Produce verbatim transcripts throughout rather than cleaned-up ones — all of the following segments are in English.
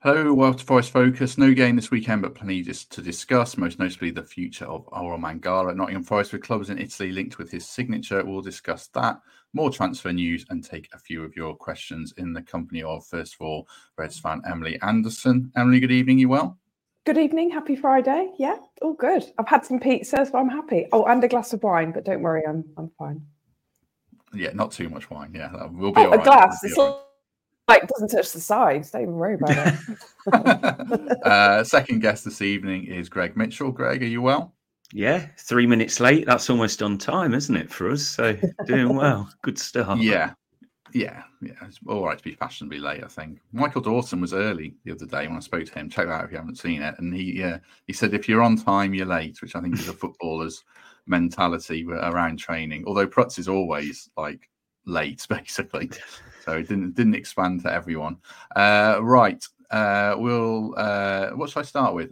Hello, welcome to Forest Focus. No game this weekend, but plenty to discuss, most notably the future of Orel Mangala at Nottingham Forest, with clubs in Italy linked with his signature. We'll discuss that, more transfer news, and take a few of your questions in the company of, first of all, Reds fan Emily Anderson. Emily, good evening, you well? Good evening, happy Friday. Yeah, all good. I've had some pizza, so I'm happy. Oh, and a glass of wine, but don't worry, I'm I'm fine. Yeah, not too much wine, yeah. We'll be oh, all right. A glass, we'll it's all right. Like, doesn't touch the sides. Don't even worry about it. uh, second guest this evening is Greg Mitchell. Greg, are you well? Yeah, three minutes late. That's almost on time, isn't it, for us? So doing well. Good start. Yeah, yeah, yeah. It's all right to be fashionably late, I think. Michael Dawson was early the other day when I spoke to him. Check that out if you haven't seen it. And he uh, he said, if you're on time, you're late, which I think is a footballer's mentality around training. Although Prutz is always like late, basically. So it didn't didn't expand to everyone. Uh, right. Uh, we'll. Uh, what should I start with?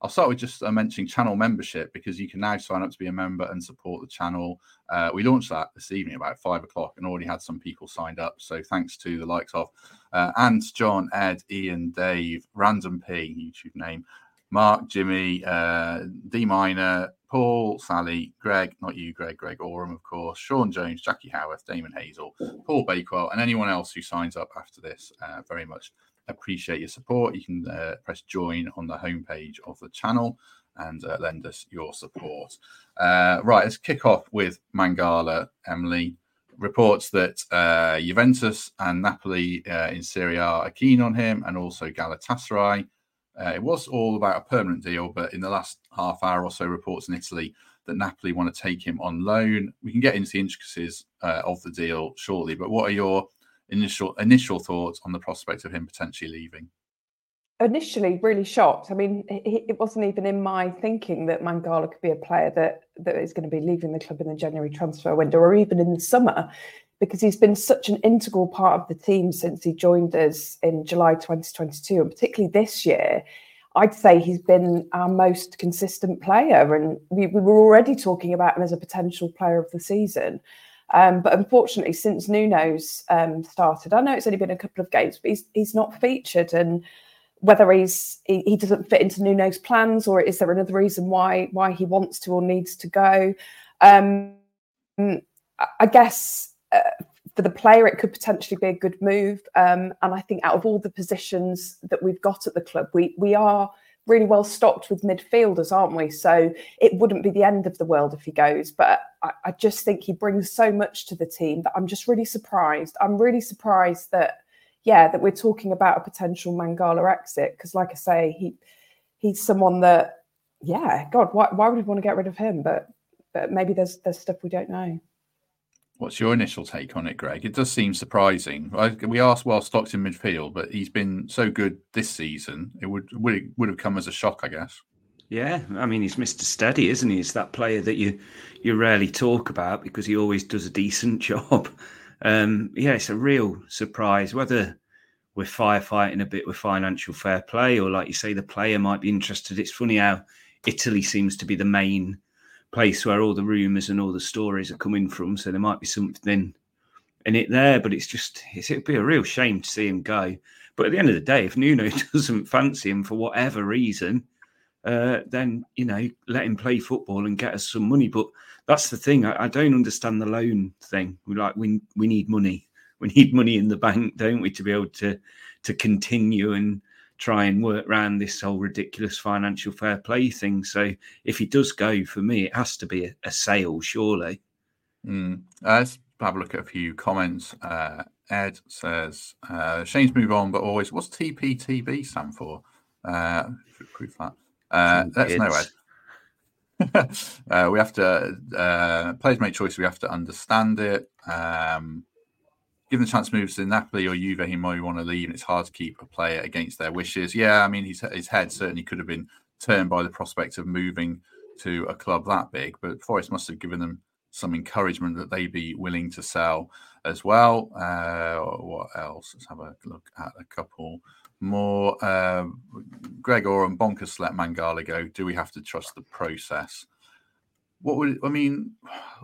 I'll start with just uh, mentioning channel membership, because you can now sign up to be a member and support the channel. Uh, we launched that this evening about five o'clock and already had some people signed up. So thanks to the likes of uh, Ant, John, Ed, Ian, Dave, Random P, YouTube name, Mark, Jimmy, uh, D Minor, Paul, Sally, Greg, not you, Greg, Greg Oram, of course, Sean Jones, Jackie Howarth, Damon Hazel, Paul Bakewell, and anyone else who signs up after this. Uh, very much appreciate your support. You can uh, press join on the homepage of the channel and uh, lend us your support. Uh, right, let's kick off with Mangala. Emily, reports that uh, Juventus and Napoli uh, in Serie A are keen on him, and also Galatasaray. Uh, it was all about a permanent deal, but in the last half hour or so, reports in Italy that Napoli want to take him on loan. We can get into the intricacies uh, of the deal shortly, but what are your initial initial thoughts on the prospect of him potentially leaving? Initially, really shocked. I mean, it wasn't even in my thinking that Mangala could be a player that, that is going to be leaving the club in the January transfer window, or even in the summer, because he's been such an integral part of the team since he joined us in July twenty twenty-two, and particularly this year, I'd say he's been our most consistent player, and we, we were already talking about him as a potential player of the season. Um, but unfortunately, since Nuno's um, started, I know it's only been a couple of games, but he's he's not featured, and whether he's he, he doesn't fit into Nuno's plans, or is there another reason why why he wants to or needs to go? Um, I guess. Uh, for the player, it could potentially be a good move. Um, and I think out of all the positions that we've got at the club, we we are really well stocked with midfielders, aren't we? So it wouldn't be the end of the world if he goes. But I, I just think he brings so much to the team that I'm just really surprised. I'm really surprised that, yeah, that we're talking about a potential Mangala exit. Because like I say, he he's someone that, yeah, God, why, why would we want to get rid of him? But but maybe there's there's stuff we don't know. What's your initial take on it, Greg? It does seem surprising. We asked well stocked in midfield, but he's been so good this season. It would would would have come as a shock, I guess. Yeah, I mean, he's Mister Steady, isn't he? It's that player that you you rarely talk about because he always does a decent job. Um, yeah, it's a real surprise. Whether we're firefighting a bit with financial fair play, or like you say, the player might be interested. It's funny how Italy seems to be the main place where all the rumours and all the stories are coming from, so there might be something in it there, but it's just it's, it'd be a real shame to see him go. But at the end of the day, if Nuno doesn't fancy him for whatever reason, uh, then, you know, let him play football and get us some money. But that's the thing, I, I don't understand the loan thing. We're like, we we need money. We need money in the bank, don't we, to be able to to continue and try and work around this whole ridiculous financial fair play thing. So if he does go, for me, it has to be a, a sale, surely. Mm. Uh, let's have a look at a few comments. Uh, Ed says, uh, Shane's move on, but always, what's T P T B stand for? Uh, should prove that. Uh, let's know, Ed. uh, we have to, uh, players make choices, we have to understand it. Um, Given the chance moves to Napoli or Juve, he might want to leave, and it's hard to keep a player against their wishes. Yeah, I mean, his, his head certainly could have been turned by the prospect of moving to a club that big, but Forest must have given them some encouragement that they'd be willing to sell as well. Uh, what else? Let's have a look at a couple more. Uh, Greg Oram, bonkers to let Mangala go. Do we have to trust the process? What would I mean?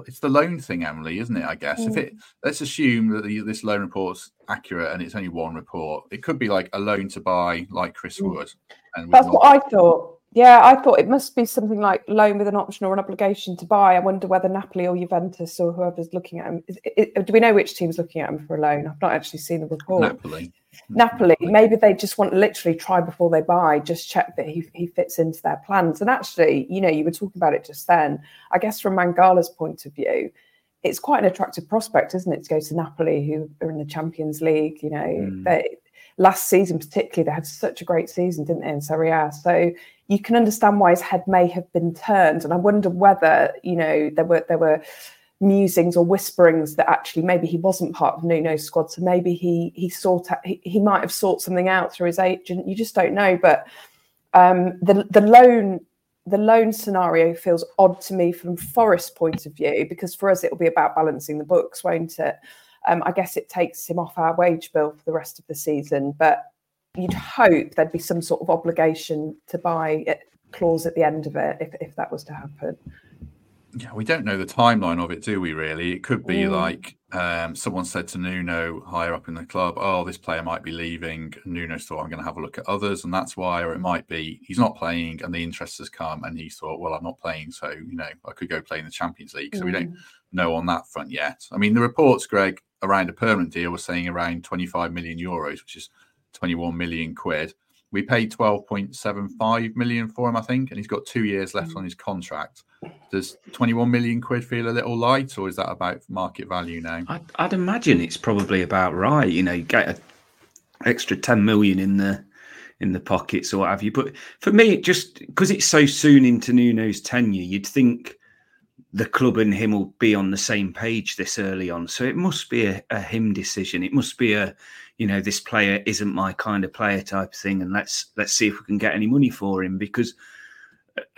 It's the loan thing, Emily, isn't it? I guess mm. if it let's assume that the, this loan report's accurate and it's only one report, it could be like a loan to buy, like Chris mm. Wood. And that's not- what I thought. Yeah, I thought it must be something like loan with an option or an obligation to buy. I wonder whether Napoli or Juventus or whoever's looking at him. Is, it, it, do we know which team's looking at him for a loan? I've not actually seen the report. Napoli. Napoli. Napoli. Maybe they just want to literally try before they buy, just check that he, he fits into their plans. And actually, you know, you were talking about it just then. I guess from Mangala's point of view, it's quite an attractive prospect, isn't it, to go to Napoli, who are in the Champions League, you know. Mm. They, last season particularly, they had such a great season, didn't they, in Serie A? So you can understand why his head may have been turned. And I wonder whether, you know, there were there were musings or whisperings that actually maybe he wasn't part of Nuno's squad. So maybe he he sought out, he, he might have sought something out through his agent. You just don't know. But um, the the loan the loan scenario feels odd to me from Forest's point of view, because for us it'll be about balancing the books, won't it? Um, I guess it takes him off our wage bill for the rest of the season, but you'd hope there'd be some sort of obligation to buy clause at the end of it if, if that was to happen. Yeah, we don't know the timeline of it, do we, really? It could be mm. like um, someone said to Nuno higher up in the club, oh, this player might be leaving. And Nuno thought, I'm going to have a look at others, and that's why. Or it might be he's not playing and the interest has come and he thought, well, I'm not playing, so, you know, I could go play in the Champions League. So mm. we don't know on that front yet. I mean, the reports, Greg, around a permanent deal was saying around twenty-five million euros, which is twenty-one million quid. We paid twelve point seven five million for him, I think, and he's got two years left on his contract. Does twenty-one million quid feel a little light, or is that about market value now? I'd, I'd imagine it's probably about right. You know, you get an extra ten million in the in the pockets or what have you. But for me, it just because it's so soon into Nuno's tenure, you'd think the club and him will be on the same page this early on. So it must be a, a him decision. It must be a, you know, this player isn't my kind of player type of thing. And let's, let's see if we can get any money for him, because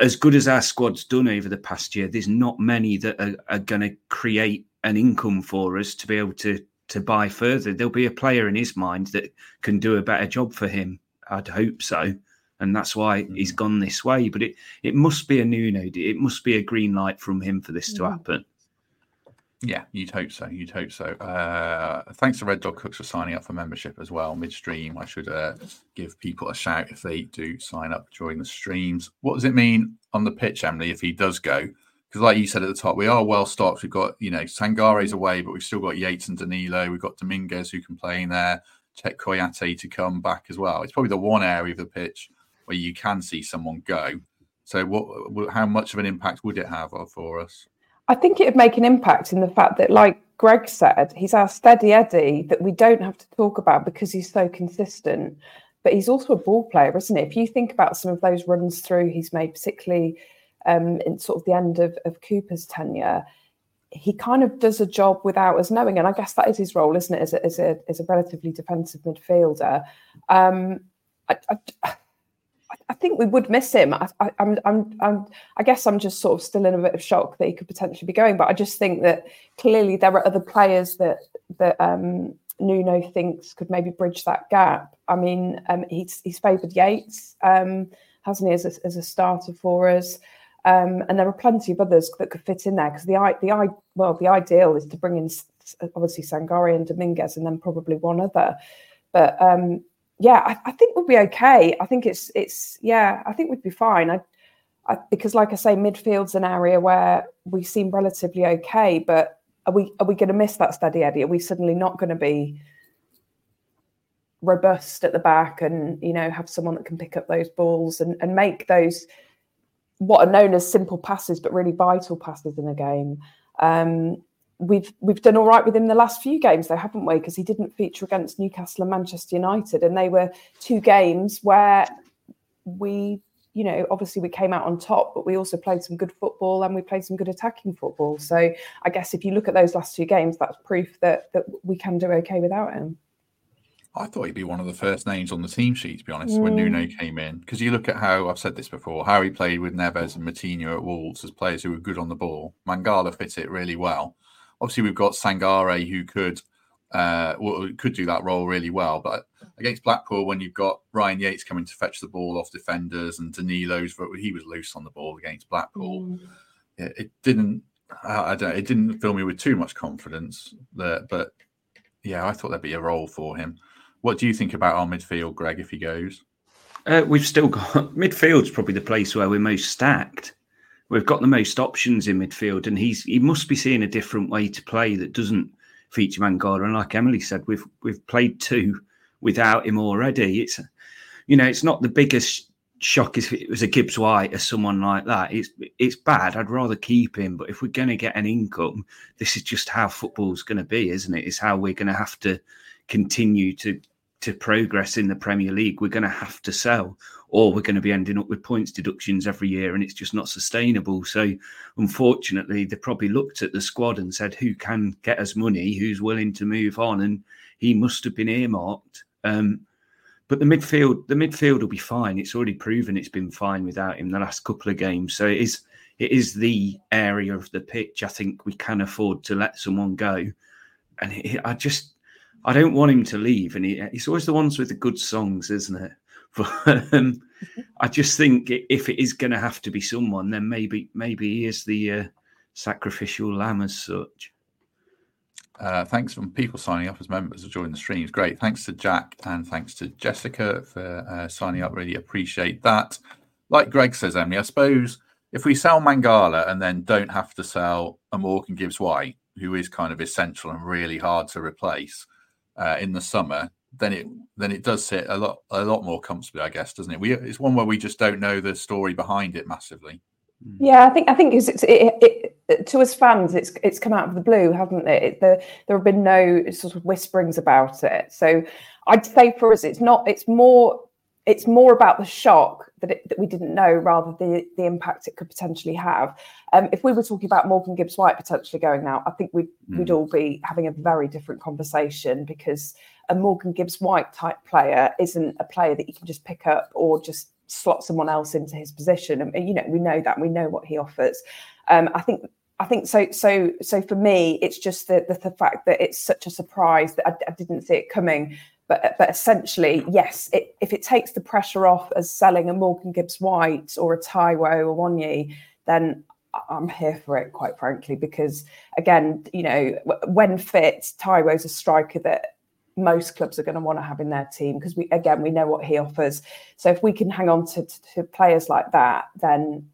as good as our squad's done over the past year, there's not many that are, are going to create an income for us to be able to, to buy further. There'll be a player in his mind that can do a better job for him. I'd hope so. And that's why he's gone this way. But it, it must be a Nuno. It must be a green light from him for this to happen. Yeah, you'd hope so. You'd hope so. Uh, thanks to Red Dog Cooks for signing up for membership as well. Midstream, I should uh, give people a shout if they do sign up during the streams. What does it mean on the pitch, Emily, if he does go? Because like you said at the top, we are well stocked. We've got, you know, Sangare's away, but we've still got Yates and Danilo. We've got Dominguez who can play in there. Check Koyate to come back as well. It's probably the one area of the pitch where you can see someone go. So what, how much of an impact would it have for us? I think it would make an impact in the fact that, like Greg said, he's our steady Eddie that we don't have to talk about because he's so consistent. But he's also a ball player, isn't he? If you think about some of those runs through he's made, particularly um, in sort of the end of, of Cooper's tenure, he kind of does a job without us knowing. And I guess that is his role, isn't it, as a, as a, as a relatively defensive midfielder. Um, I... I I think we would miss him. I, I, I'm, I'm, I'm, I guess I'm just sort of still in a bit of shock that he could potentially be going. But I just think that clearly there are other players that that um, Nuno thinks could maybe bridge that gap. I mean, um, he's, he's favoured Yates, um, hasn't he, as a, as a starter for us? Um, and there are plenty of others that could fit in there, because the the well, the ideal is to bring in obviously Sangare and Dominguez, and then probably one other. But um, yeah, I, I think we'll be okay. I think it's it's yeah, I think we'd be fine. I, I because like I say, midfield's an area where we seem relatively okay, but are we are we gonna miss that steady Eddie? Are we suddenly not gonna be robust at the back and, you know, have someone that can pick up those balls and, and make those what are known as simple passes, but really vital passes in a game? Um We've we've done all right with him the last few games, though, haven't we? Because he didn't feature against Newcastle and Manchester United, and they were two games where we, you know, obviously we came out on top, but we also played some good football and we played some good attacking football. So I guess if you look at those last two games, that's proof that that we can do okay without him. I thought he'd be one of the first names on the team sheet, to be honest, mm. when Nuno came in. Because you look at how, I've said this before, how he played with Neves and Matinho at Wolves as players who were good on the ball. Mangala fit it really well. Obviously, we've got Sangare, who could uh, well, could do that role really well. But against Blackpool, when you've got Ryan Yates coming to fetch the ball off defenders and Danilo's, he was loose on the ball against Blackpool. Mm. It, it didn't, I don't know, it didn't fill me with too much confidence there, but yeah, I thought there'd be a role for him. What do you think about our midfield, Greg, if he goes? Uh, we've still got... Midfield's probably the place where we're most stacked. We've got the most options in midfield, and he's he must be seeing a different way to play that doesn't feature Mangala. And like Emily said, we've we've played two without him already. It's, you know, it's not the biggest shock if it was a Gibbs-White or someone like that. It's it's bad. I'd rather keep him, but if we're going to get an income, this is just how football's going to be, isn't it? It's how we're going to have to continue to... to progress in the Premier League. We're going to have to sell, or we're going to be ending up with points deductions every year, and it's just not sustainable. So unfortunately, they probably looked at the squad and said, who can get us money, who's willing to move on, and he must have been earmarked. Um, but the midfield, the midfield will be fine. It's already proven it's been fine without him the last couple of games. So it is, it is the area of the pitch I think we can afford to let someone go. And it, I just... I don't want him to leave, and he, he's always the ones with the good songs, isn't it? But um, I just think if it is going to have to be someone, then maybe maybe he is the uh, sacrificial lamb as such. Uh, thanks from people signing up as members or joining the streams. Great. Thanks to Jack and thanks to Jessica for uh, signing up. Really appreciate that. Like Greg says, Emily, I suppose if we sell Mangala and then don't have to sell a Morgan Gibbs-White, who is kind of essential and really hard to replace, Uh, in the summer, then it then it does sit a lot a lot more comfortably, I guess, doesn't it? We it's one where we just don't know the story behind it massively. Yeah, I think I think it's, it's, it, it, to us fans, it's it's come out of the blue, hasn't it? it the, there have been no sort of whisperings about it. So I'd say for us, it's not it's more it's more about the shock that it, that we didn't know, rather than the the impact it could potentially have. Um, if we were talking about Morgan Gibbs-White potentially going now, I think we'd, mm. we'd all be having a very different conversation, because a Morgan Gibbs-White type player isn't a player that you can just pick up or just slot someone else into his position. And, you know, we know that. We know what he offers. Um, I think I think so. So so for me, it's just the, the, the fact that it's such a surprise that I, I didn't see it coming. But, but essentially, yes, it, if it takes the pressure off as selling a Morgan Gibbs-White or a Taiwo or Hwang Ui-jo, then I'm here for it, quite frankly, because, again, you know, when fit, Taiwo's a striker that most clubs are going to want to have in their team, because, we again, we know what he offers. So if we can hang on to, to, to players like that, then,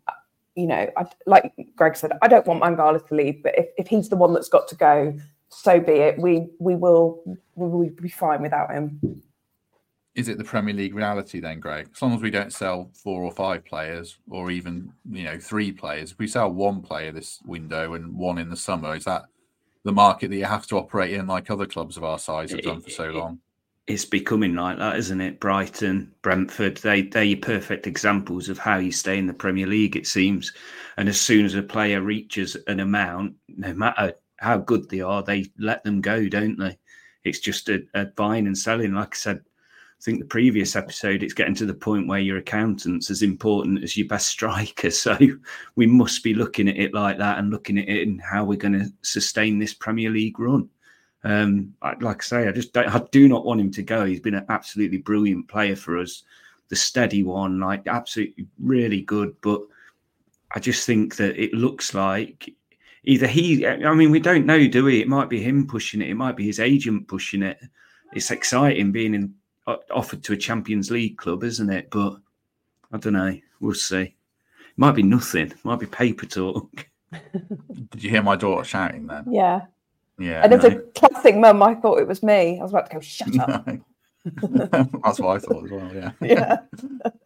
you know, I, like Greg said, I don't want Mangala to leave, but if, if he's the one that's got to go, so be it. We we will we will be fine without him. Is it the Premier League reality then, Greg? As long as we don't sell four or five players, or even, you know, three players, if we sell one player this window and one in the summer, is that the market that you have to operate in, like other clubs of our size have done for so long? It's becoming like that, isn't it? Brighton, Brentford, they, they're your perfect examples of how you stay in the Premier League, it seems. And as soon as a player reaches an amount, no matter how good they are, they let them go, don't they? It's just a, a buying and selling. Like I said, I think the previous episode, it's getting to the point where your accountant's as important as your best striker. So we must be looking at it like that, and looking at it and how we're going to sustain this Premier League run. Um, like I say, I just don't, I do not want him to go. He's been an absolutely brilliant player for us, the steady one, like absolutely really good. But I just think that it looks like either he, I mean, we don't know, do we? It might be him pushing it. It might be his agent pushing it. It's exciting being in. offered to a Champions League club, isn't it? But I don't know. We'll see. It might be nothing. It might be paper talk. Did you hear my daughter shouting then? Yeah. Yeah. And as no. a classic mum, I thought it was me. I was about to go, shut up. No. That's what I thought as well, yeah. Yeah.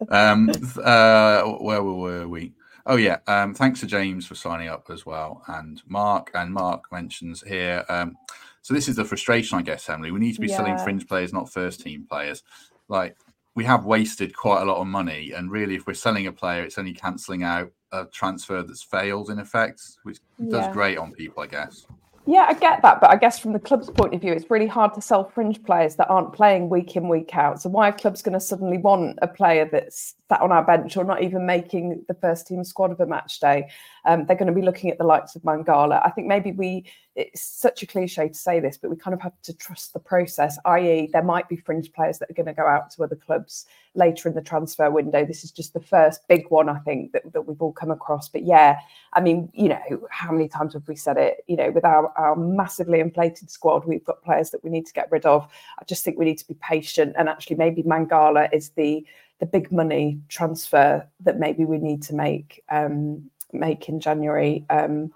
um, uh, where were we? Oh, yeah. Um, thanks to James for signing up as well. And Mark. And Mark mentions here... Um, So this is the frustration, I guess, Emily. We need to be yeah. selling fringe players, not first-team players. Like, we have wasted quite a lot of money, and really, if we're selling a player, it's only cancelling out a transfer that's failed, in effect, which yeah. does great on people, I guess. Yeah, I get that, but I guess from the club's point of view, it's really hard to sell fringe players that aren't playing week in, week out. So why are clubs going to suddenly want a player that's sat on our bench or not even making the first team squad of a match day? Um, they're going to be looking at the likes of Mangala. I think maybe we it's such a cliche to say this, but we kind of have to trust the process, that is there might be fringe players that are going to go out to other clubs later in the transfer window. This is just the first big one, I think, that, that we've all come across. But yeah, I mean, you know, how many times have we said it? You know, with our, our massively inflated squad, we've got players that we need to get rid of. I just think we need to be patient, and actually maybe Mangala is the the big money transfer that maybe we need to make um, make in January. Um,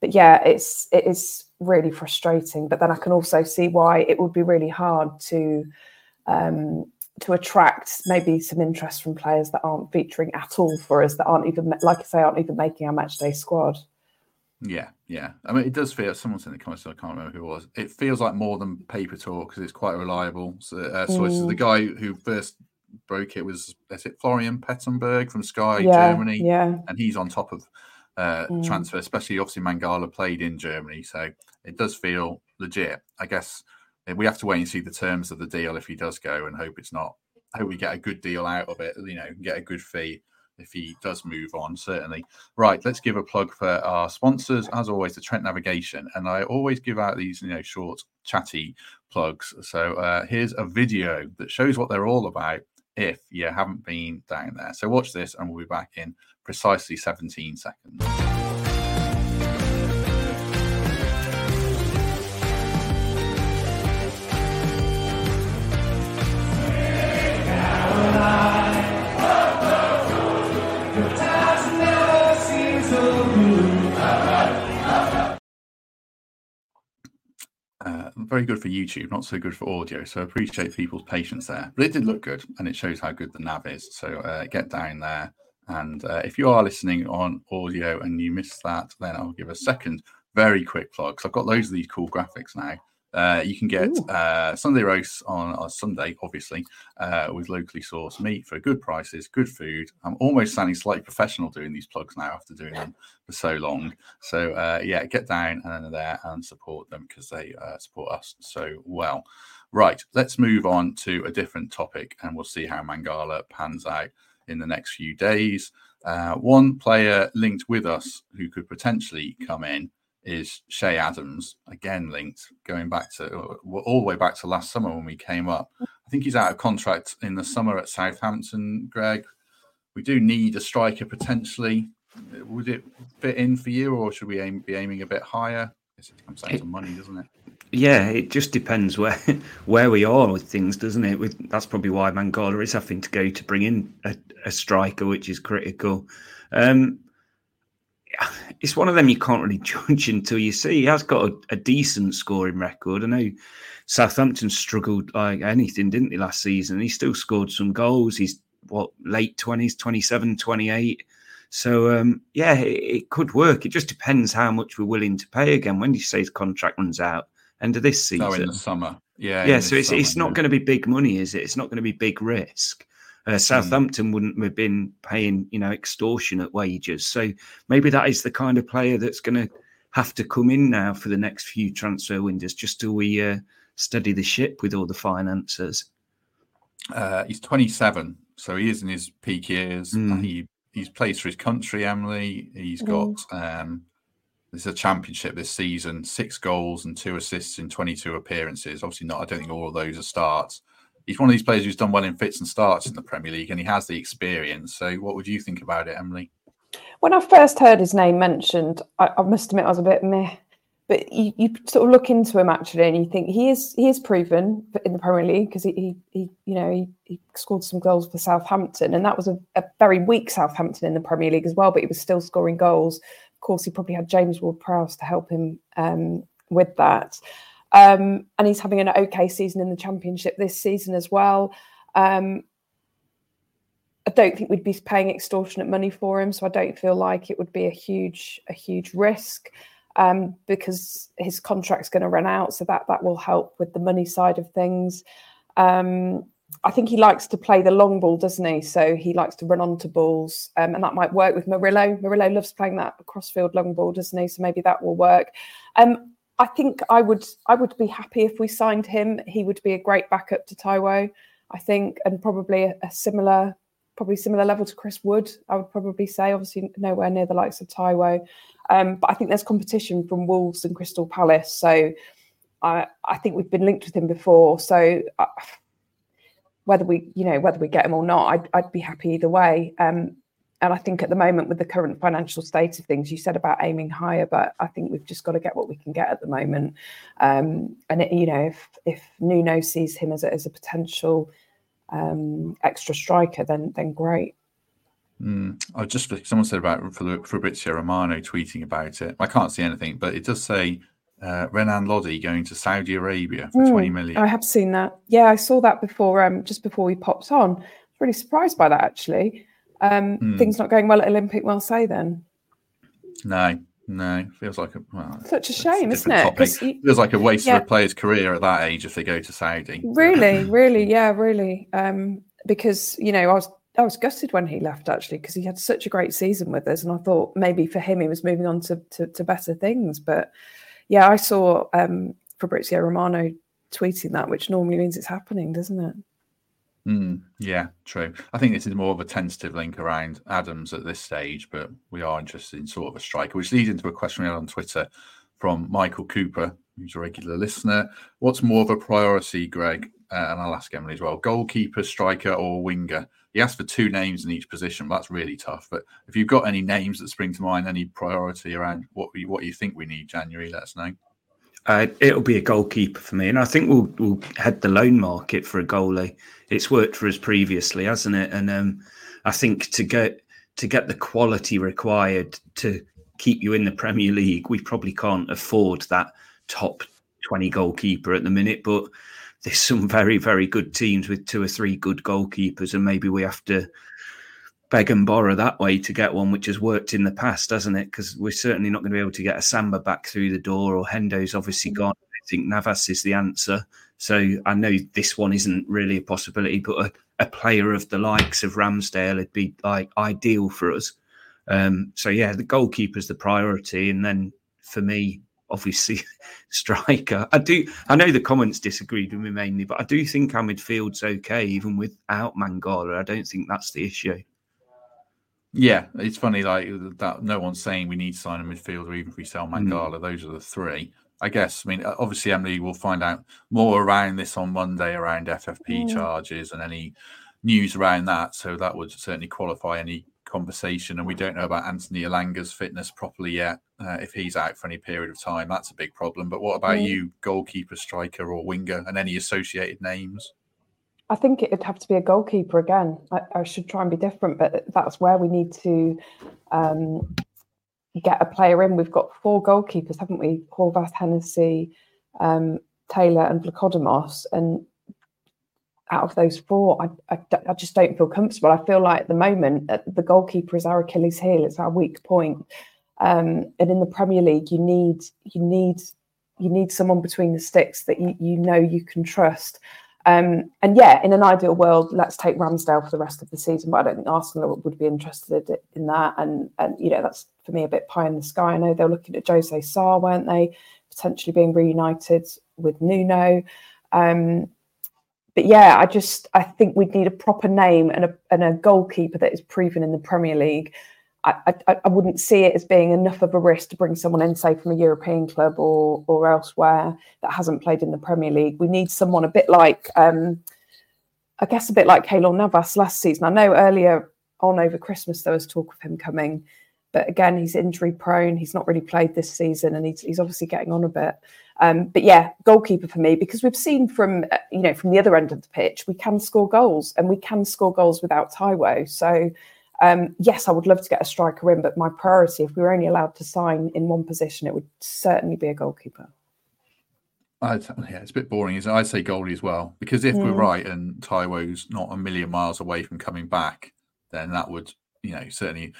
But yeah, it's it is really frustrating. But then I can also see why it would be really hard to um, to attract maybe some interest from players that aren't featuring at all for us, that aren't even, like I say, aren't even making our matchday squad. Yeah, yeah. I mean, it does feel, someone said in the comments, I can't remember who it was, it feels like more than paper talk because it's quite reliable. So, uh, so mm. it's the guy who first broke it was, is it Florian Pettenberg from Sky, yeah, Germany? Yeah. And he's on top of Uh, mm. transfer, especially obviously Mangala played in Germany, so it does feel legit. I guess we have to wait and see the terms of the deal if he does go, and hope it's not. I hope we get a good deal out of it, you know, get a good fee if he does move on, certainly. Right, let's give a plug for our sponsors, as always, the Trent Navigation. And I always give out these, you know, short, chatty plugs. So uh, here's a video that shows what they're all about if you haven't been down there. So watch this and we'll be back in precisely seventeen seconds. Uh, very good for YouTube, not so good for audio. So I appreciate people's patience there. But it did look good, and it shows how good the nav is. So uh, get down there. And uh, if you are listening on audio and you missed that, then I'll give a second very quick plug. Because I've got loads of these cool graphics now. Uh, you can get uh, Sunday roasts on, on Sunday, obviously, uh, with locally sourced meat for good prices, good food. I'm almost sounding slightly professional doing these plugs now after doing them for so long. So, uh, yeah, get down and there and support them because they uh, support us so well. Right, let's move on to a different topic and we'll see how Mangala pans out in the next few days. Uh, one player linked with us who could potentially come in is Shea Adams, again linked, going back to all the way back to last summer when we came up. I think he's out of contract in the summer at Southampton, Greg. We do need a striker potentially. Would it fit in for you, or should we aim, be aiming a bit higher? It comes down to money, doesn't it? Yeah, it just depends where where we are with things, doesn't it? With, that's probably why Mangala is having to go to bring in a, a striker, which is critical. Um, It's one of them you can't really judge until you see. He has got a, a decent scoring record. I know Southampton struggled like anything, didn't they, last season? He still scored some goals. He's, what, late twenties, twenty-seven, twenty-eight. So, um, yeah, it, it could work. It just depends how much we're willing to pay again. When do you say his contract runs out? End of this season? Oh, in the summer. Yeah, yeah, so it's, summer, it's not yeah. going to be big money, is it? It's not going to be big risk. Uh, Southampton wouldn't have been paying, you know, extortionate wages. So maybe that is the kind of player that's going to have to come in now for the next few transfer windows, just till we uh, steady the ship with all the finances. Uh, he's twenty-seven, so he is in his peak years. Mm. He he's played for his country, Emily. He's got um, there's a championship this season, six goals and two assists in twenty-two appearances. Obviously, not. I don't think all of those are starts. He's one of these players who's done well in fits and starts in the Premier League, and he has the experience. So what would you think about it, Emily? When I first heard his name mentioned, I, I must admit I was a bit meh. But you, you sort of look into him, actually, and you think he is he is proven in the Premier League because he, he, he you know he, he scored some goals for Southampton, and that was a, a very weak Southampton in the Premier League as well, but he was still scoring goals. Of course, he probably had James Ward-Prowse to help him um, with that. Um, and he's having an okay season in the Championship this season as well. Um, I don't think we'd be paying extortionate money for him, so I don't feel like it would be a huge, a huge risk um, because his contract's going to run out, so that that will help with the money side of things. Um, I think he likes to play the long ball, doesn't he? So he likes to run onto balls, um, and that might work with Murillo. Murillo loves playing that crossfield long ball, doesn't he? So maybe that will work. Um, I think I would I would be happy if we signed him. He would be a great backup to Taiwo, I think, and probably a, a similar, probably similar level to Chris Wood, I would probably say. Obviously, nowhere near the likes of Taiwo. Um, but I think there's competition from Wolves and Crystal Palace. So I, I think we've been linked with him before. So I, whether we, you know, whether we get him or not, I'd, I'd be happy either way. Um, and I think at the moment with the current financial state of things, you said about aiming higher, but I think we've just got to get what we can get at the moment. Um, and, it, you know, if, if Nuno sees him as a, as a potential um, extra striker, then then great. Mm. I just someone said about Fabrizio Romano tweeting about it. I can't see anything, but it does say uh, Renan Lodi going to Saudi Arabia for mm, twenty million. I have seen that. Yeah, I saw that before, um, just before we popped on. I was really surprised by that, actually. Um, mm. Things not going well at Olympique Marseille then. No, no. Feels like a well, such a shame, a isn't it? You, feels like a waste yeah. of a player's career at that age if they go to Saudi. Really, really, yeah, really. Um, because you know, I was. I was gutted when he left, actually, because he had such a great season with us. And I thought maybe for him, he was moving on to, to, to better things. But yeah, I saw um, Fabrizio Romano tweeting that, which normally means it's happening, doesn't it? Mm, yeah, true. I think this is more of a tentative link around Adams at this stage, but we are interested in sort of a striker, which leads into a question we had on Twitter from Michael Cooper, who's a regular listener. What's more of a priority, Greg? Uh, and I'll ask Emily as well. Goalkeeper, striker, or winger? He asked for two names in each position. That's really tough. But if you've got any names that spring to mind, any priority around what we, what you think we need January, let us know. Uh, it'll be a goalkeeper for me, and I think we'll we'll head the loan market for a goalie. It's worked for us previously, hasn't it? And um, I think to get to get the quality required to keep you in the Premier League, we probably can't afford that top twenty goalkeeper at the minute, but there's some very, very good teams with two or three good goalkeepers, and maybe we have to beg and borrow that way to get one, which has worked in the past, hasn't it? Because we're certainly not going to be able to get a Samba back through the door, or Hendo's obviously gone. I think Navas is the answer. So I know this one isn't really a possibility, but a, a player of the likes of Ramsdale would be like ideal for us. Um, so, yeah, the goalkeeper's the priority. And then for me, obviously, striker. I do. I know the comments disagreed with me mainly, but I do think our midfield's okay, even without Mangala. I don't think that's the issue. Yeah, it's funny like that. No one's saying we need to sign a midfielder, even if we sell Mangala. Mm. Those are the three, I guess. I mean, obviously, Emily will find out more around this on Monday around F F P mm. charges and any news around that. So that would certainly qualify any conversation, and we don't know about Anthony Elanga's fitness properly yet. Uh, if he's out for any period of time, that's a big problem. But what about mm. you, goalkeeper, striker, or winger, and any associated names? I think it'd have to be a goalkeeper again. I, I should try and be different, but that's where we need to um, get a player in. We've got four goalkeepers, haven't we? Horvath, Hennessy, um, Taylor, and Vlachodimos, and out of those four, I, I, I just don't feel comfortable. I feel like at the moment, the goalkeeper is our Achilles heel. It's our weak point. Um, and in the Premier League, you need you need, you need someone between the sticks that you, you know you can trust. Um, and yeah, in an ideal world, let's take Ramsdale for the rest of the season, but I don't think Arsenal would be interested in that. And, and you know, that's for me a bit pie in the sky. I know they were looking at Jose Sarr, weren't they? Potentially being reunited with Nuno. Um But yeah, I just I think we'd need a proper name and a and a goalkeeper that is proven in the Premier League. I, I I wouldn't see it as being enough of a risk to bring someone in, say, from a European club or or elsewhere that hasn't played in the Premier League. We need someone a bit like, um, I guess, a bit like Keylor Navas last season. I know earlier on over Christmas there was talk of him coming, but again, he's injury prone. He's not really played this season, and he's, he's obviously getting on a bit. Um, but yeah, goalkeeper for me, because we've seen from you know from the other end of the pitch, we can score goals, and we can score goals without Taiwo. So um, yes, I would love to get a striker in, but my priority, if we were only allowed to sign in one position, it would certainly be a goalkeeper. I, yeah, it's a bit boring, isn't it? I'd say goalie as well, because if mm. we're right and Taiwo's not a million miles away from coming back, then that would you know certainly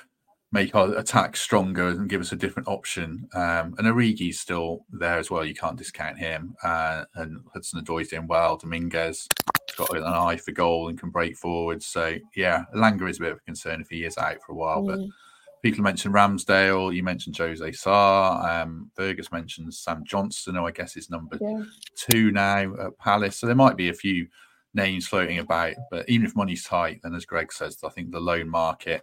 make our attack stronger and give us a different option. Um, and Origi's still there as well. You can't discount him. Uh, and Hudson-Odoi's doing well. Dominguez got an eye for goal and can break forward. So, yeah, Langer is a bit of a concern if he is out for a while. Mm. But people mentioned Ramsdale. You mentioned Jose Sarr. Um, Fergus mentioned Sam Johnson, who I guess is number yeah. two now at Palace. So there might be a few names floating about. But even if money's tight, then as Greg says, I think the loan market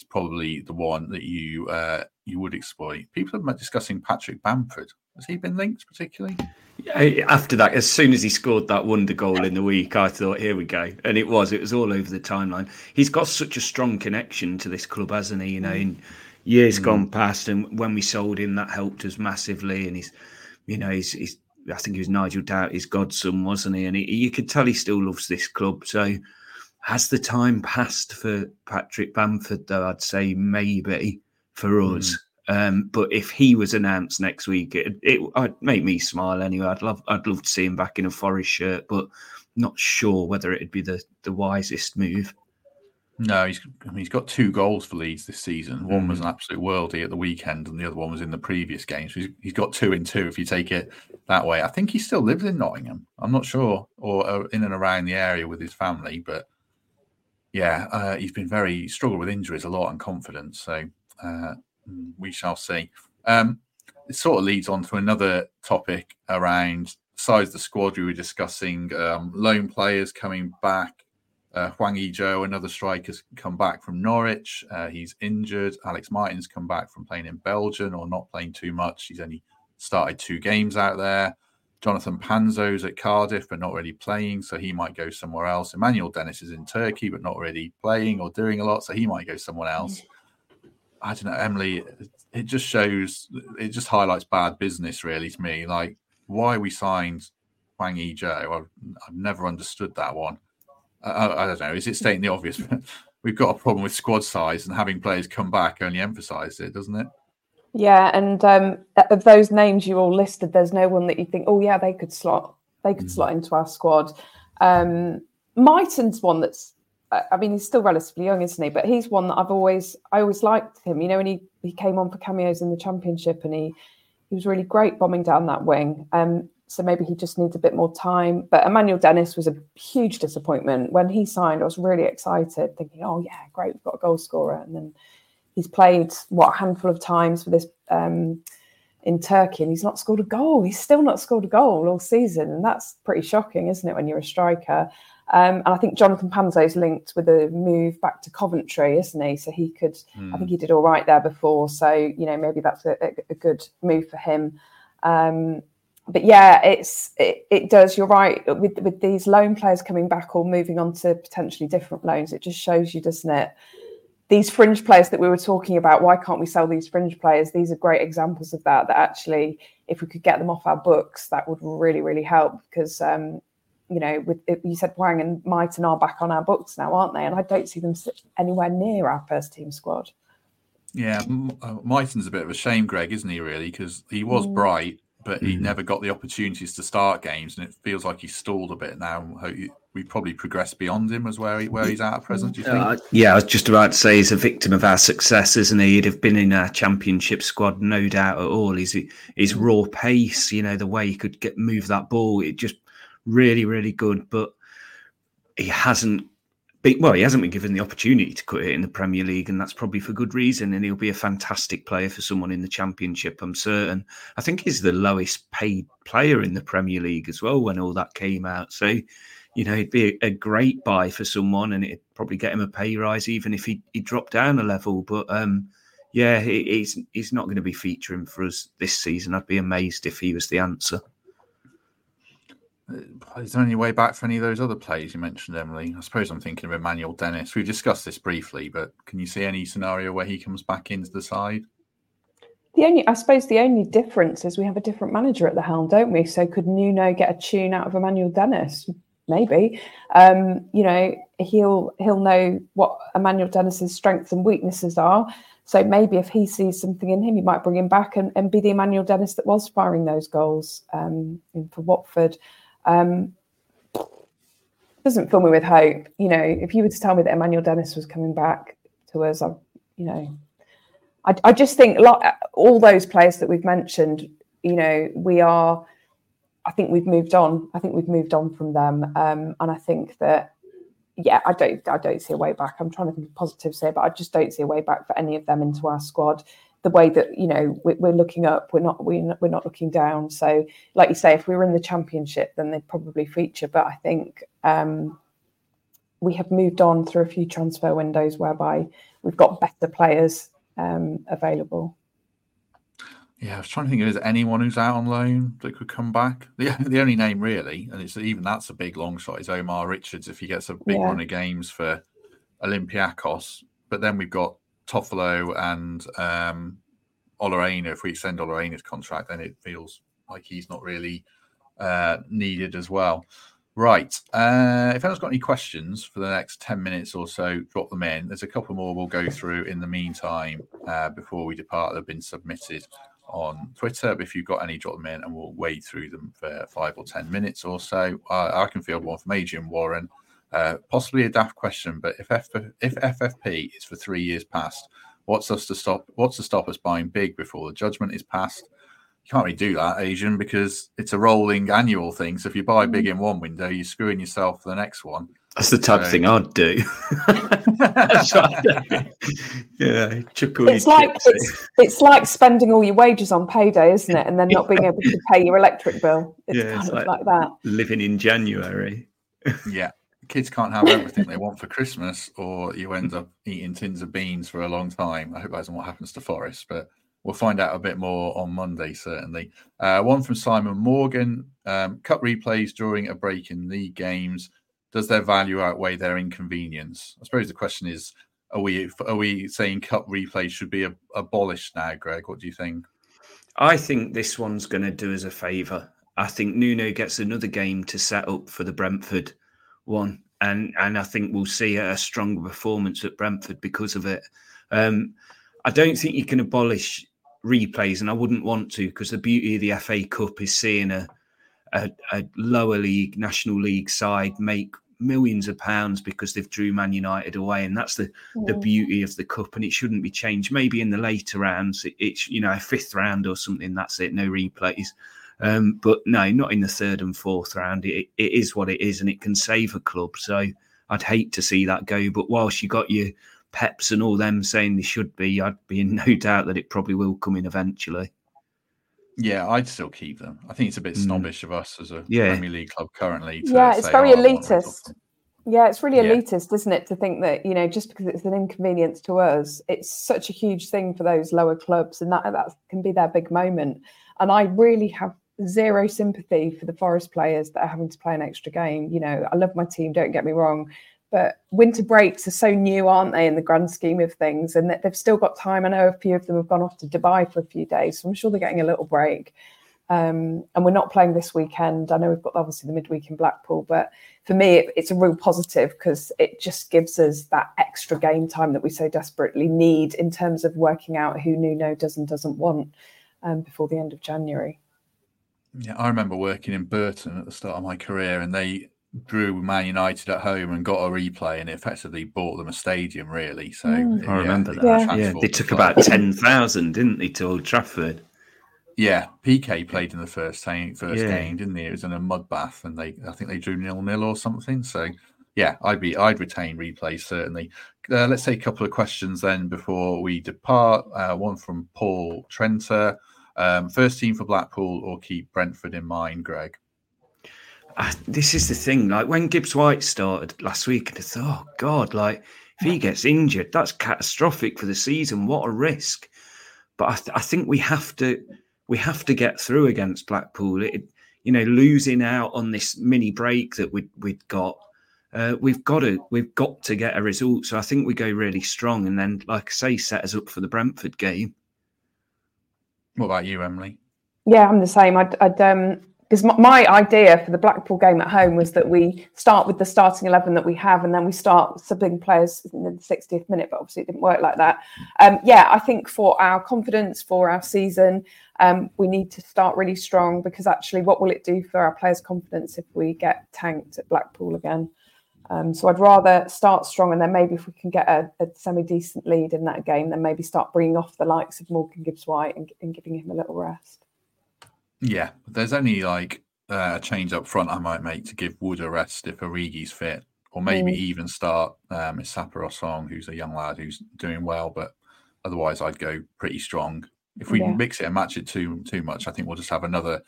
is probably the one that you uh, you would exploit. People have been discussing Patrick Bamford. Has he been linked particularly? After that, as soon as he scored that wonder goal in the week, I thought, here we go. And it was. It was all over the timeline. He's got such a strong connection to this club, hasn't he? You know, in years mm. gone past. And when we sold him, that helped us massively. And he's, you know, he's, he's I think he was Nigel Doughty's godson, wasn't he? And he, you could tell he still loves this club. So has the time passed for Patrick Bamford, though? I'd say maybe for us. Mm. Um, but if he was announced next week, it, it it'd make me smile anyway. I'd love, I'd love to see him back in a Forest shirt, but not sure whether it'd be the, the wisest move. No, he's I mean, he's got two goals for Leeds this season. One mm. was an absolute worldie at the weekend, and the other one was in the previous game. So he's, he's got two in two if you take it that way. I think he still lives in Nottingham. I'm not sure, or uh, in and around the area with his family. But yeah, uh, he's been very struggled with injuries a lot and confidence. So. Uh, We shall see. Um, it sort of leads on to another topic around size of the squad. We were discussing um, loan players coming back. Uh, Hwang Ui-jo, another striker's come back from Norwich. Uh, he's injured. Alex Mighten's come back from playing in Belgium or not playing too much. He's only started two games out there. Jonathan Panzo's at Cardiff but not really playing, so he might go somewhere else. Emmanuel Dennis is in Turkey but not really playing or doing a lot, so he might go somewhere else. I don't know, Emily, it just shows, it just highlights bad business, really, to me. Like, why we signed Hwang Ui-jo, I've, I've never understood that one. I, I don't know, is it stating the obvious? We've got a problem with squad size, and having players come back only emphasises it, doesn't it? Yeah, and um, of those names you all listed, there's no one that you think, oh, yeah, they could slot they could mm. slot into our squad. Um, Mighten's one that's, I mean, he's still relatively young, isn't he? But he's one that I've always, I always liked him. You know, and he, he came on for cameos in the Championship, and he, he was really great bombing down that wing. Um, so maybe he just needs a bit more time. But Emmanuel Dennis was a huge disappointment when he signed. I was really excited, thinking, "Oh yeah, great, we've got a goal scorer." And then he's played what a handful of times for this um, in Turkey, and he's not scored a goal. He's still not scored a goal all season, and that's pretty shocking, isn't it? When you're a striker. Um, and I think Jonathan Panzo's linked with a move back to Coventry, isn't he? So he could, mm. I think he did all right there before. So, you know, maybe that's a, a good move for him. Um, but yeah, it's it, it does. You're right. With with these loan players coming back or moving on to potentially different loans, it just shows you, doesn't it? These fringe players that we were talking about, why can't we sell these fringe players? These are great examples of that, that actually, if we could get them off our books, that would really, really help because... Um, You know, with you said Hwang and Mighten are back on our books now, aren't they? And I don't see them anywhere near our first team squad. Yeah, Mighten's a bit of a shame, Greg, isn't he, really? Because he was mm. bright, but he mm. never got the opportunities to start games. And it feels like he's stalled a bit now. We probably progressed beyond him as where, he, where he's at at present, do you think? Uh, yeah, I was just about to say he's a victim of our success, isn't he? He'd have been in our Championship squad, no doubt at all. His, his raw pace, you know, the way he could get move that ball, it just... Really, really good, but he hasn't been, well, he hasn't been given the opportunity to cut it in the Premier League, and that's probably for good reason. And he'll be a fantastic player for someone in the Championship, I'm certain. I think he's the lowest paid player in the Premier League as well when all that came out. So, you know, it'd be a great buy for someone, and it'd probably get him a pay rise, even if he, he dropped down a level. But um, yeah, he, he's, he's not going to be featuring for us this season. I'd be amazed if he was the answer. Is there any way back for any of those other players you mentioned, Emily? I suppose I'm thinking of Emmanuel Dennis. We've discussed this briefly, but can you see any scenario where he comes back into the side? The only, I suppose the only difference is we have a different manager at the helm, don't we? So could Nuno get a tune out of Emmanuel Dennis? Maybe. Um, you know, he'll he'll know what Emmanuel Dennis's strengths and weaknesses are. So maybe if he sees something in him, he might bring him back and, and be the Emmanuel Dennis that was firing those goals um, for Watford. Um, doesn't fill me with hope. You know, if you were to tell me that Emmanuel Dennis was coming back to us, I, you know, I, I just think like, all those players that we've mentioned, you know, we are, I think we've moved on. I think we've moved on from them. Um, and I think that, yeah, I don't, I don't see a way back. I'm trying to think positives here, but I just don't see a way back for any of them into our squad. The way that, you know, we're looking up, we're not we're not looking down. So, like you say, if we were in the Championship, then they'd probably feature. But I think, um, we have moved on through a few transfer windows whereby we've got better players um, available. Yeah, I was trying to think if there's anyone who's out on loan that could come back. The, the only name really, and it's even that's a big long shot, is Omar Richards if he gets a big yeah. run of games for Olympiacos. But then we've got Toffolo and um, Olaena. If we extend Olaena's contract, then it feels like he's not really uh, needed as well. Right. Uh, if anyone's got any questions for the next ten minutes or so, drop them in. There's a couple more we'll go through in the meantime uh, before we depart. They've been submitted on Twitter, but if you've got any, drop them in and we'll wade through them for five or ten minutes or so. Uh, I can field one from Adrian Warren. Uh, possibly a daft question, but if F- if F F P is for three years past, what's us to stop? What's to stop us buying big before the judgment is passed? You can't really do that, Asian, because it's a rolling annual thing. So if you buy big in one window, you're screwing yourself for the next one. That's the type so... of thing I'd do. That's what I do. Yeah, chuckle. It's like it's, it's like spending all your wages on payday, isn't it? And then not being able to pay your electric bill. It's yeah, kind it's of like, like that. Living in January. Yeah, kids can't have everything they want for Christmas, or you end up eating tins of beans for a long time. I hope that isn't what happens to Forest, but. We'll find out a bit more on Monday, certainly. Uh, one from Simon Morgan. Um, Cup replays during a break in league games. Does their value outweigh their inconvenience? I suppose the question is, are we are we saying Cup replays should be ab- abolished now, Greg? What do you think? I think this one's going to do us a favour. I think Nuno gets another game to set up for the Brentford one. And, and I think we'll see a stronger performance at Brentford because of it. Um, I don't think you can abolish replays, and I wouldn't want to, because the beauty of the F A Cup is seeing a, a, a lower league, National League side make millions of pounds because they've drew Man United away, and that's the, yeah. the beauty of the Cup, and it shouldn't be changed. Maybe in the later rounds, it, it's you know a fifth round or something, that's it, no replays. Um, but no, not in the third and fourth round. It, it is what it is, and it can save a club. So I'd hate to see that go, but whilst you got your Peps and all them saying they should be, I'd be in no doubt that it probably will come in eventually. Yeah, I'd still keep them. I think it's a bit snobbish mm. of us as a yeah. Premier League club currently. To yeah, it's say, very oh, elitist. Yeah, it's really yeah. elitist, isn't it, to think that, you know, just because it's an inconvenience to us, it's such a huge thing for those lower clubs, and that, that can be their big moment. And I really have zero sympathy for the Forest players that are having to play an extra game. You know, I love my team, don't get me wrong. But winter breaks are so new, aren't they, in the grand scheme of things, and that they've still got time. I know a few of them have gone off to Dubai for a few days, so I'm sure they're getting a little break. Um, and we're not playing this weekend. I know we've got obviously the midweek in Blackpool, but for me, it, it's a real positive because it just gives us that extra game time that we so desperately need in terms of working out who Nuno does and doesn't want um, before the end of January. Yeah, I remember working in Burton at the start of my career, and they drew Man United at home and got a replay, and it effectively bought them a stadium, really. So mm. yeah, I remember that. Yeah. Yeah, they took about ten thousand, didn't they, to Old Trafford? Yeah, P K played in the first time, first yeah. game, didn't he? It was in a mud bath, and they, I think, they drew nil nil or something. So yeah, I'd be, I'd retain replays certainly. Uh, let's take a couple of questions then before we depart. Uh, one from Paul Trenter. Um, first team for Blackpool, or keep Brentford in mind, Greg? I, this is the thing, like when Gibbs-White started last week, and I thought, oh God, like if he gets injured, that's catastrophic for the season. What a risk. But I, th- I think we have to, we have to get through against Blackpool. It, you know, losing out on this mini break that we, we'd got, uh, we've got to, we've got to get a result. So I think we go really strong. And then, like I say, set us up for the Brentford game. What about you, Emily? Yeah, I'm the same. I'd, I'd um, Because my idea for the Blackpool game at home was that we start with the starting eleven that we have, and then we start subbing players in the sixtieth minute, but obviously it didn't work like that. Um, yeah, I think for our confidence, for our season, um, we need to start really strong, because actually what will it do for our players' confidence if we get tanked at Blackpool again? Um, so I'd rather start strong, and then maybe if we can get a, a semi-decent lead in that game, then maybe start bringing off the likes of Morgan Gibbs-White and, and giving him a little rest. Yeah, there's only like uh, a change up front I might make to give Wood a rest if Origi's fit, or maybe mm. even start um, Saparo Song, who's a young lad who's doing well. But otherwise, I'd go pretty strong. If we yeah. mix it and match it too too much, I think we'll just have another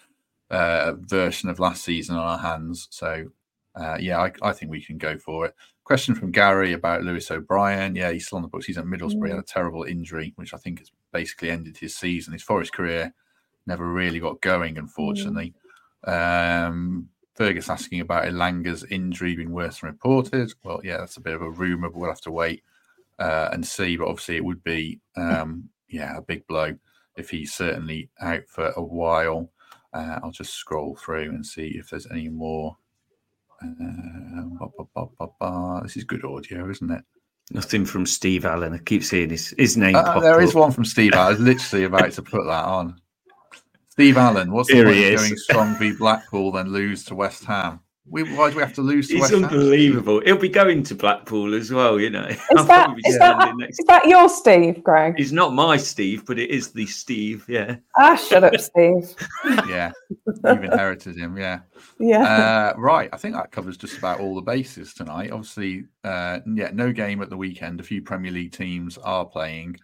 uh, version of last season on our hands. So, uh, yeah, I, I think we can go for it. Question from Gary about Lewis O'Brien. Yeah, he's still on the books. He's at Middlesbrough. He had a terrible injury, which I think has basically ended his season. His Forest career never really got going, unfortunately. Mm. Um, Fergus asking about Elanga's injury being worse than reported. Well, yeah, that's a bit of a rumour, but we'll have to wait uh, and see. But obviously it would be, um, yeah, a big blow if he's certainly out for a while. Uh, I'll just scroll through and see if there's any more. Uh, bah, bah, bah, bah, bah. This is good audio, isn't it? Nothing from Steve Allen. I keep seeing his, his name uh, pop there up. There is one from Steve Allen. I was literally about to put that on. Steve Allen, what's Here the point of going strong v Blackpool then lose to West Ham? We, why do we have to lose to it's West Ham? It's unbelievable. He'll be going to Blackpool as well, you know. Is, that, is, that, next is that your Steve, Greg? He's not my Steve, but it is the Steve, yeah. Ah, shut up, Steve. Yeah, you've inherited him, yeah. Yeah. Uh, right, I think that covers just about all the bases tonight. Obviously, uh, yeah, no game at the weekend. A few Premier League teams are playing,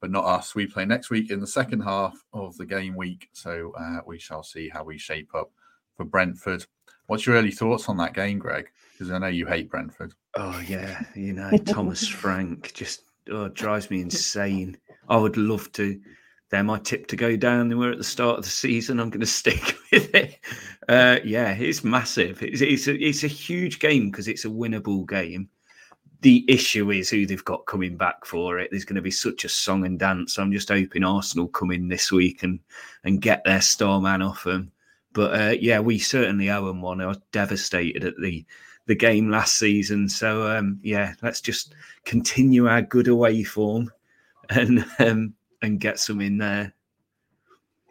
but not us. We play next week in the second half of the game week, so uh, we shall see how we shape up for Brentford. What's your early thoughts on that game, Greg? Because I know you hate Brentford. Oh, yeah. You know, Thomas Frank just oh, drives me insane. I would love to. They're my tip to go down. They were at the start of the season. I'm going to stick with it. Uh, yeah, it's massive. It's, it's, a, it's a huge game because it's a winnable game. The issue is who they've got coming back for it. There's going to be such a song and dance. I'm just hoping Arsenal come in this week and, and get their star man off them. But, uh, yeah, we certainly owe them one. I was devastated at the, the game last season. So, um, yeah, let's just continue our good away form and um, and get some in there.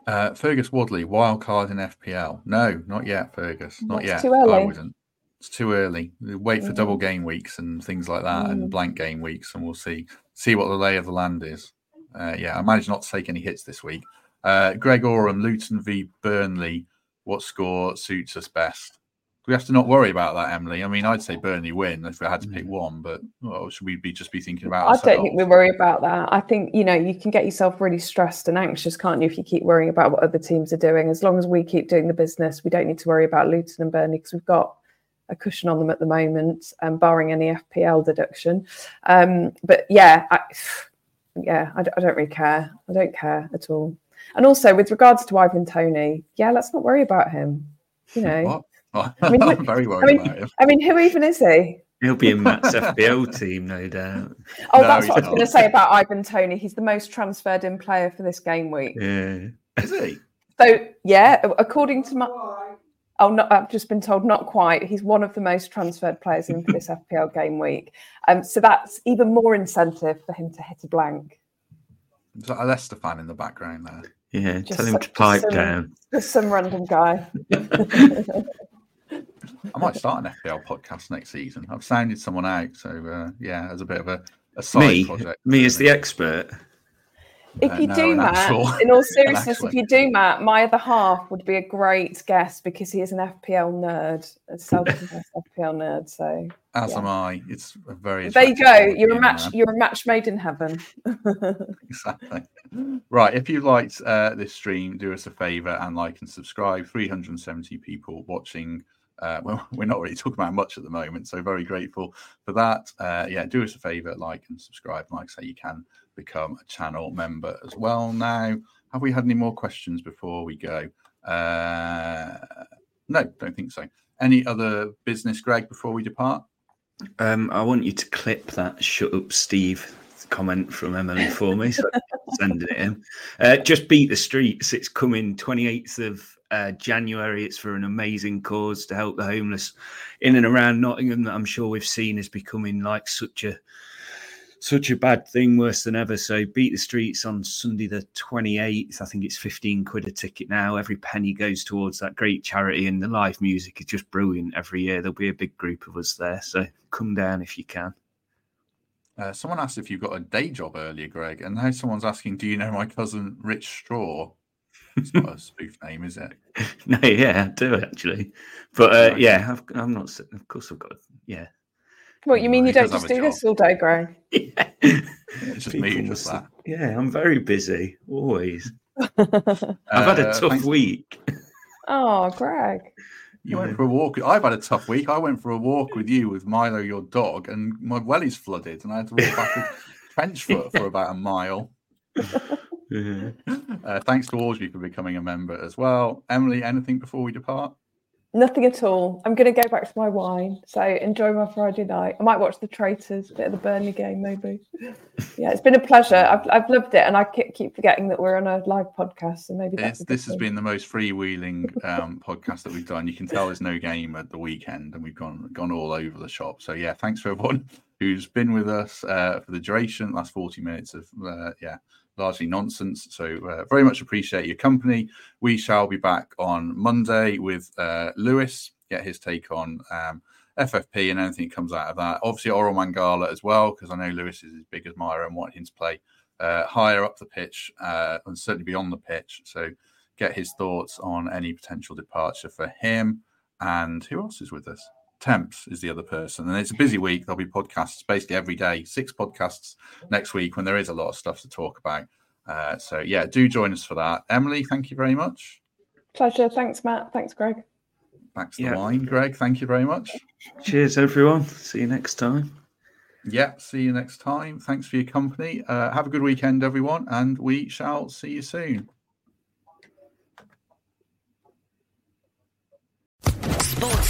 Uh, Fergus Wadley, wild card in F P L. No, not yet, Fergus. Not That's yet. Too early. I wouldn't. It's too early. Wait for double game weeks and things like that mm. and blank game weeks, and we'll see see what the lay of the land is. Uh, yeah, I managed not to take any hits this week. Uh, Greg Oram, Luton v Burnley. What score suits us best? Do we have to not worry about that, Emily? I mean, I'd say Burnley win if we had to pick one, but well, should we be just be thinking about ourselves? I don't think we worry about that. I think, you know, you can get yourself really stressed and anxious, can't you, if you keep worrying about what other teams are doing. As long as we keep doing the business, we don't need to worry about Luton and Burnley because we've got a cushion on them at the moment, um, barring any F P L deduction. Um, but, yeah, I, yeah, I, I don't really care. I don't care at all. And also, with regards to Ivan Toney, yeah, let's not worry about him. You know, what? I mean, I'm very worried I mean, about him. I mean, who even is he? He'll be in Matt's F B L team, no doubt. Oh, no, that's what not. I was going to say about Ivan Toney. He's the most transferred in player for this game week. Yeah, is he? So, yeah, according to my, oh, not, I've just been told not quite. He's one of the most transferred players in for this F P L game week. Um, so that's even more incentive for him to hit a blank. Is that a Leicester fan in the background there? Yeah, just tell him some, to pipe some, down. Just some random guy. I might start an F P L podcast next season. I've sounded someone out, so uh, yeah, as a bit of a, a side me, project. Me as the expert. If uh, you no, do, Matt, actual, in all seriousness, if you do, Matt, my other half would be a great guest because he is an F P L nerd, a self-confessed F P L nerd. So as yeah. am I. It's a very there you go. You're a match. Man. You're a match made in heaven. Exactly. Right. If you liked uh, this stream, do us a favour and like and subscribe. three hundred seventy people watching. Uh, well, we're not really talking about much at the moment, so very grateful for that. Uh, yeah, do us a favour, like and subscribe. Like I say, you can become a channel member as well now. Have we had any more questions before we go? Uh, no, don't think so. Any other business, Greg, before we depart? Um, I want you to clip that shut up, Steve comment from Emily for me. So send it in. Uh, just beat the streets. It's coming twenty-eighth of Uh, January. It's for an amazing cause to help the homeless in and around Nottingham that I'm sure we've seen is becoming like such a such a bad thing, worse than ever. So beat the streets on Sunday the twenty-eighth. I think it's fifteen quid a ticket now. Every penny goes towards that great charity, and the live music is just brilliant every year. There'll be a big group of us there, so come down if you can. Uh, someone asked if you've got a day job earlier, Greg, and now someone's asking, do you know my cousin Rich Straw? It's not a spoof name, is it? No, yeah, I do actually. But uh, right. yeah, I've, I'm not. Of course, I've got. Yeah. What you mean? You don't just do job. This all day, Greg? Yeah. It's just me, just that. Yeah, I'm very busy always. I've uh, had a tough week. Oh, Greg. You went for a walk. I've had a tough week. I went for a walk with you with Milo, your dog, and my welly's flooded, and I had to walk back a trench foot for about a mile. Yeah. Uh, thanks to Audrey for becoming a member as well. Emily, anything before we depart? Nothing at all. I'm going to go back to my wine. So enjoy my Friday night. I might watch the Traitors, a bit of the Burnley game, maybe. Yeah, it's been a pleasure. I've I've loved it, and I keep forgetting that we're on a live podcast. So maybe that's this has been the most freewheeling um, podcast that we've done. You can tell there's no game at the weekend, and we've gone gone all over the shop. So yeah, thanks for everyone who's been with us uh, for the duration, last forty minutes of uh, yeah. largely nonsense. So uh, very much appreciate your company. We shall be back on Monday with uh, Lewis, get his take on um, F F P and anything that comes out of that. Obviously, Orel Mangala as well, because I know Lewis is as big as Myra and wanting him to play uh, higher up the pitch uh, and certainly beyond the pitch. So get his thoughts on any potential departure for him. And who else is with us? Temps is the other person, and it's a busy week. There'll be podcasts basically every day, six podcasts next week when there is a lot of stuff to talk about. Uh, so yeah, do join us for that. Emily, thank you very much. Pleasure. Thanks, Matt. Thanks, Greg. Back to yeah. the wine, Greg. Thank you very much. Cheers, everyone. See you next time. Yeah, see you next time. Thanks for your company. Uh, have a good weekend, everyone, and we shall see you soon. Sports